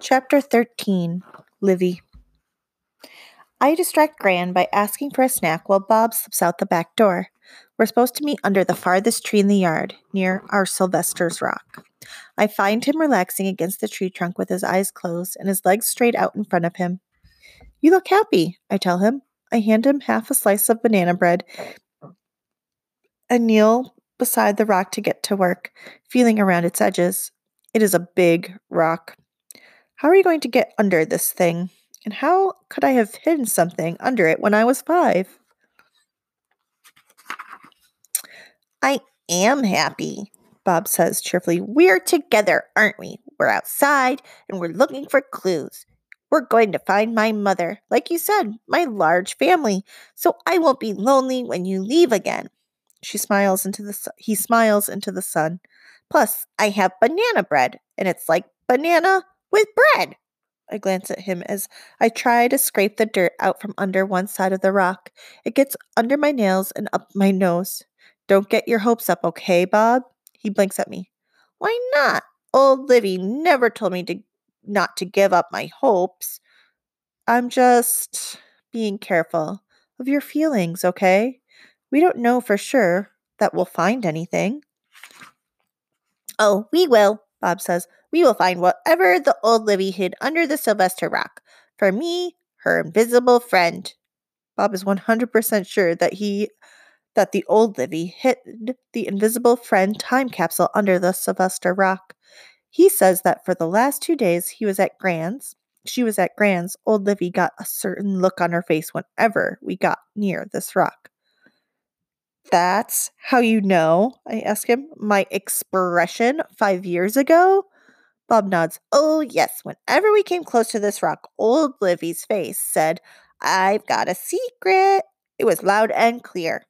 Chapter 13, Livy. I distract Gran by asking for a snack while Bob slips out the back door. We're supposed to meet under the farthest tree in the yard, near our Sylvester's Rock. I find him relaxing against the tree trunk with his eyes closed and his legs straight out in front of him. "You look happy," I tell him. I hand him half a slice of banana bread and kneel beside the rock to get to work, feeling around its edges. It is a big rock. How are you going to get under this thing? And how could I have hidden something under it when I was 5? "I am happy," Bob says cheerfully. "We're together, aren't we? We're outside, and we're looking for clues. We're going to find my mother, like you said, my large family, so I won't be lonely when you leave again." He smiles into the sun. "Plus, I have banana bread, and it's like banana with bread." I glance at him as I try to scrape the dirt out from under one side of the rock. It gets under my nails and up my nose. "Don't get your hopes up, okay, Bob?" He blinks at me. "Why not? Old Livy never told me not to give up my hopes. I'm just being careful of your feelings, okay? We don't know for sure that we'll find anything." "Oh, we will," Bob says. "We will find whatever the old Livy hid under the Sylvester Rock. For me, her invisible friend." Bob is 100% sure that the old Livy hid the invisible friend time capsule under the Sylvester Rock. He says that for the last 2 days she was at Gran's, old Livy got a certain look on her face whenever we got near this rock. "That's how you know?" I ask him. "My expression 5 years ago?" Bob nods. "Oh, yes. Whenever we came close to this rock, old Livy's face said, 'I've got a secret.' It was loud and clear."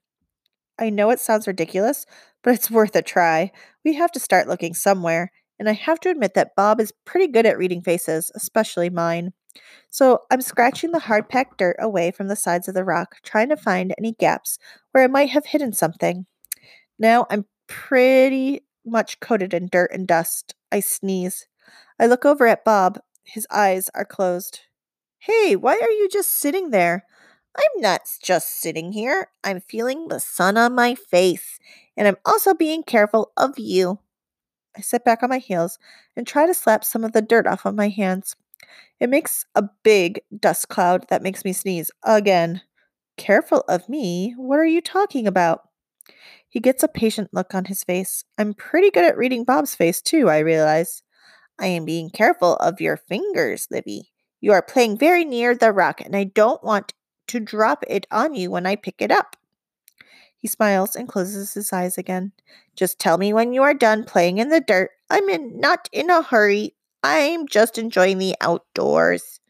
I know it sounds ridiculous, but it's worth a try. We have to start looking somewhere, and I have to admit that Bob is pretty good at reading faces, especially mine. So I'm scratching the hard-packed dirt away from the sides of the rock, trying to find any gaps where I might have hidden something. Now I'm pretty much coated in dirt and dust. I sneeze. I look over at Bob. His eyes are closed. "Hey, why are you just sitting there?" "I'm not just sitting here. I'm feeling the sun on my face, and I'm also being careful of you." I sit back on my heels and try to slap some of the dirt off of my hands. It makes a big dust cloud that makes me sneeze again. "Careful of me? What are you talking about?" He gets a patient look on his face. I'm pretty good at reading Bob's face, too, I realize. "I am being careful of your fingers, Livy. You are playing very near the rock, and I don't want to drop it on you when I pick it up." He smiles and closes his eyes again. "Just tell me when you are done playing in the dirt. I'm not in a hurry. I'm just enjoying the outdoors."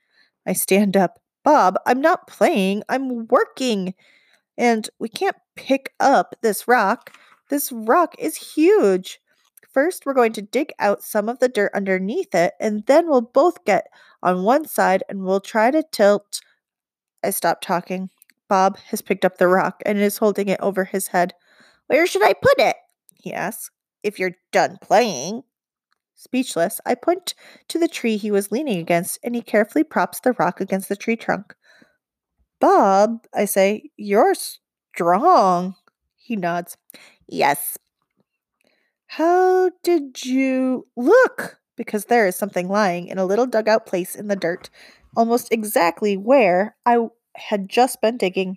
I stand up. "Bob, I'm not playing. I'm working. And we can't pick up this rock. This rock is huge. First, we're going to dig out some of the dirt underneath it, and then we'll both get on one side and we'll try to tilt." I stop talking. Bob has picked up the rock and is holding it over his head. "Where should I put it?" he asks. "If you're done playing." Speechless, I point to the tree he was leaning against, and he carefully props the rock against the tree trunk. "Bob," I say, "you're strong." He nods. "Yes." "How did you look?" Because there is something lying in a little dugout place in the dirt, almost exactly where I had just been digging.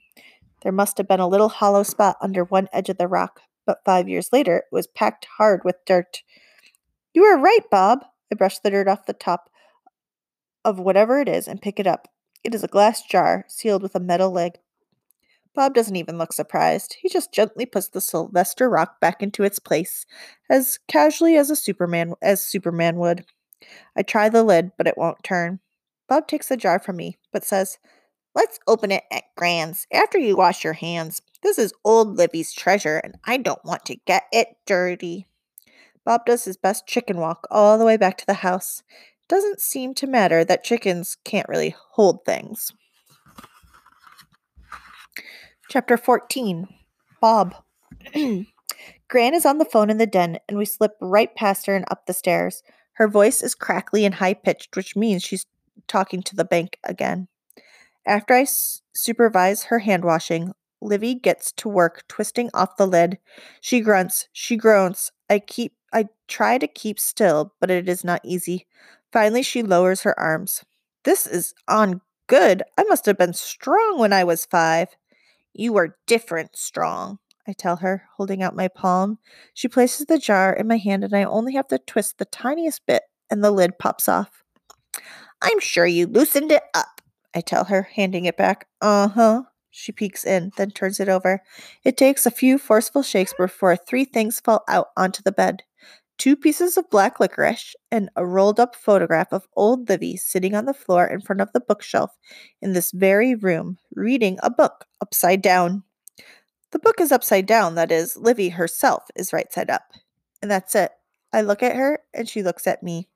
There must have been a little hollow spot under one edge of the rock, but 5 years later it was packed hard with dirt. "You are right, Bob." I brush the dirt off the top of whatever it is and pick it up. It is a glass jar sealed with a metal lid. Bob doesn't even look surprised. He just gently puts the Sylvester Rock back into its place, as casually as Superman would. I try the lid, but it won't turn. Bob takes the jar from me, but says, "Let's open it at Gran's after you wash your hands. This is old Livy's treasure, and I don't want to get it dirty." Bob does his best chicken walk all the way back to the house. It doesn't seem to matter that chickens can't really hold things. Chapter 14, Bob. Gran is on the phone in the den, and we slip right past her and up the stairs. Her voice is crackly and high-pitched, which means she's talking to the bank again. After I supervise her hand-washing, Livy gets to work twisting off the lid. She grunts. She groans. I try to keep still, but it is not easy. Finally, she lowers her arms. This is on good. I must have been strong when I was 5. You are different strong, I tell her, holding out my palm. She places the jar in my hand, and I only have to twist the tiniest bit, and the lid pops off. I'm sure you loosened it up, I tell her, handing it back. Uh-huh. She peeks in, then turns it over. It takes a few forceful shakes before 3 things fall out onto the bed. 2 pieces of black licorice and a rolled-up photograph of old Livy sitting on the floor in front of the bookshelf in this very room, reading a book upside down. The book is upside down, that is, Livy herself is right side up. And that's it. I look at her, and she looks at me.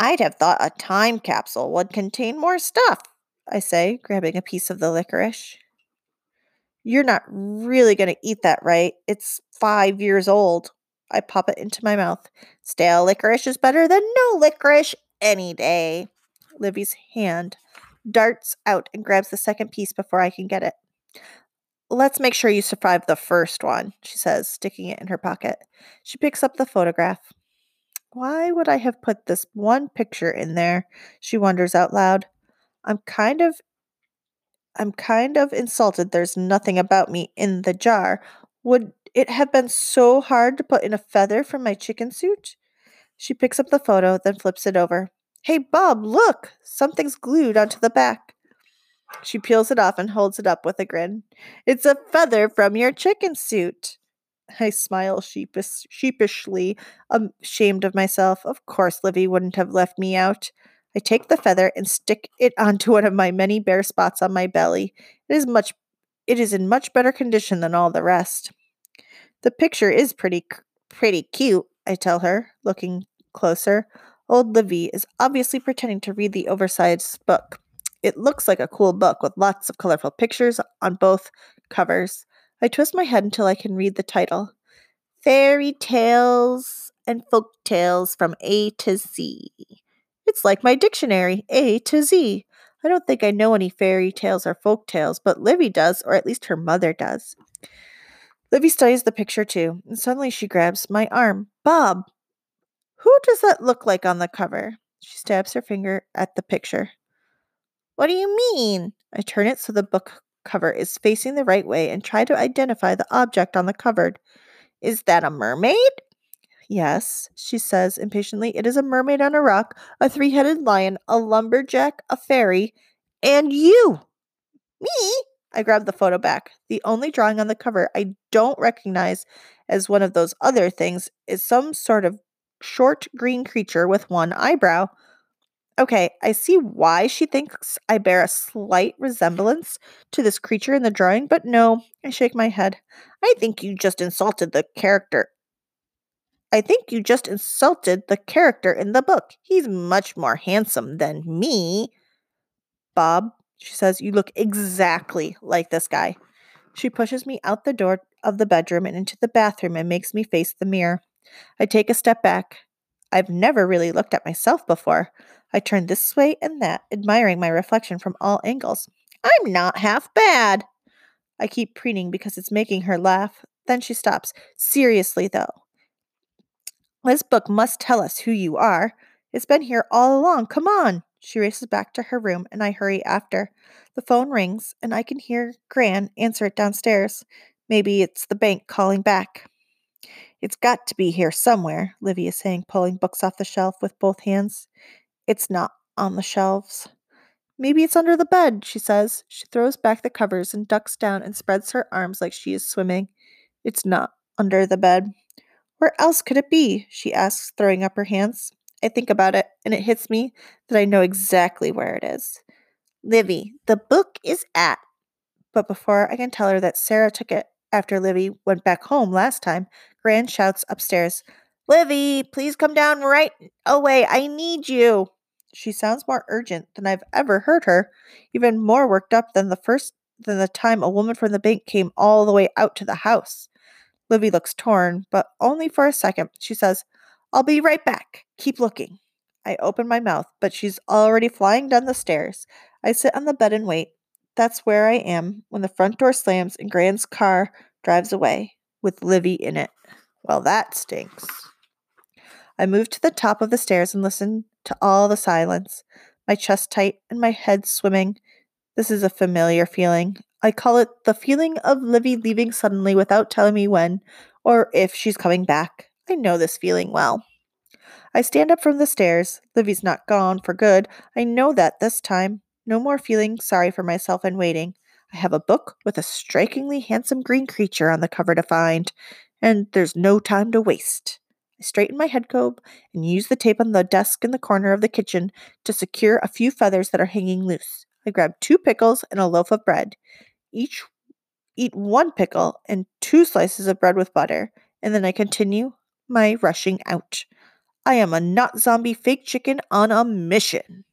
I'd have thought a time capsule would contain more stuff, I say, grabbing a piece of the licorice. You're not really going to eat that, right? It's 5 years old. I pop it into my mouth. Stale licorice is better than no licorice any day. Livy's hand darts out and grabs the second piece before I can get it. Let's make sure you survive the first one, she says, sticking it in her pocket. She picks up the photograph. Why would I have put this one picture in there? She wonders out loud. I'm kind of insulted there's nothing about me in the jar. Would it have been so hard to put in a feather from my chicken suit? She picks up the photo, then flips it over. Hey, Bob, look! Something's glued onto the back. She peels it off and holds it up with a grin. It's a feather from your chicken suit. I smile sheepishly, ashamed of myself. Of course Livy wouldn't have left me out. I take the feather and stick it onto one of my many bare spots on my belly. It is in much better condition than all the rest. The picture is pretty cute, I tell her, looking closer. Old Livy is obviously pretending to read the oversized book. It looks like a cool book with lots of colorful pictures on both covers. I twist my head until I can read the title. Fairy Tales and Folk Tales from A to Z. It's like my dictionary, A to Z. I don't think I know any fairy tales or folk tales, but Livy does, or at least her mother does. Livy studies the picture too, and suddenly she grabs my arm. Bob, who does that look like on the cover? She stabs her finger at the picture. What do you mean? I turn it so the book cover is facing the right way and try to identify the object on the cover. Is that a mermaid? Yes, she says impatiently. It is a mermaid on a rock, a 3-headed lion, a lumberjack, a fairy, and you. Me? I grab the photo back. The only drawing on the cover I don't recognize as one of those other things is some sort of short green creature with one eyebrow. Okay, I see why she thinks I bear a slight resemblance to this creature in the drawing, but no, I shake my head. I think you just insulted the character in the book. He's much more handsome than me. Bob, she says, you look exactly like this guy. She pushes me out the door of the bedroom and into the bathroom and makes me face the mirror. I take a step back. I've never really looked at myself before. I turn this way and that, admiring my reflection from all angles. I'm not half bad. I keep preening because it's making her laugh. Then she stops. Seriously, though. This book must tell us who you are. It's been here all along. Come on. She races back to her room, and I hurry after. The phone rings, and I can hear Gran answer it downstairs. Maybe it's the bank calling back. It's got to be here somewhere, Livy is saying, pulling books off the shelf with both hands. It's not on the shelves. Maybe it's under the bed, she says. She throws back the covers and ducks down and spreads her arms like she is swimming. It's not under the bed. Where else could it be? She asks, throwing up her hands. I think about it, and it hits me that I know exactly where it is. Livy, the book is at. But before I can tell her that Sarah took it after Livy went back home last time, Gran shouts upstairs, Livy, please come down right away. I need you. She sounds more urgent than I've ever heard her, even more worked up than the time a woman from the bank came all the way out to the house. Livy looks torn, but only for a second. She says, I'll be right back. Keep looking. I open my mouth, but she's already flying down the stairs. I sit on the bed and wait. That's where I am when the front door slams and Gran's car drives away with Livy in it. Well, that stinks. I move to the top of the stairs and listen to all the silence, my chest tight and my head swimming. This is a familiar feeling. I call it the feeling of Livy leaving suddenly without telling me when or if she's coming back. I know this feeling well. I stand up from the stairs. Livy's not gone for good. I know that this time. No more feeling sorry for myself and waiting. I have a book with a strikingly handsome green creature on the cover to find, and there's no time to waste. I straighten my head comb and use the tape on the desk in the corner of the kitchen to secure a few feathers that are hanging loose. I grab 2 pickles and a loaf of bread. Each eat 1 pickle and 2 slices of bread with butter, and then I continue my rushing out. I am a not zombie fake chicken on a mission.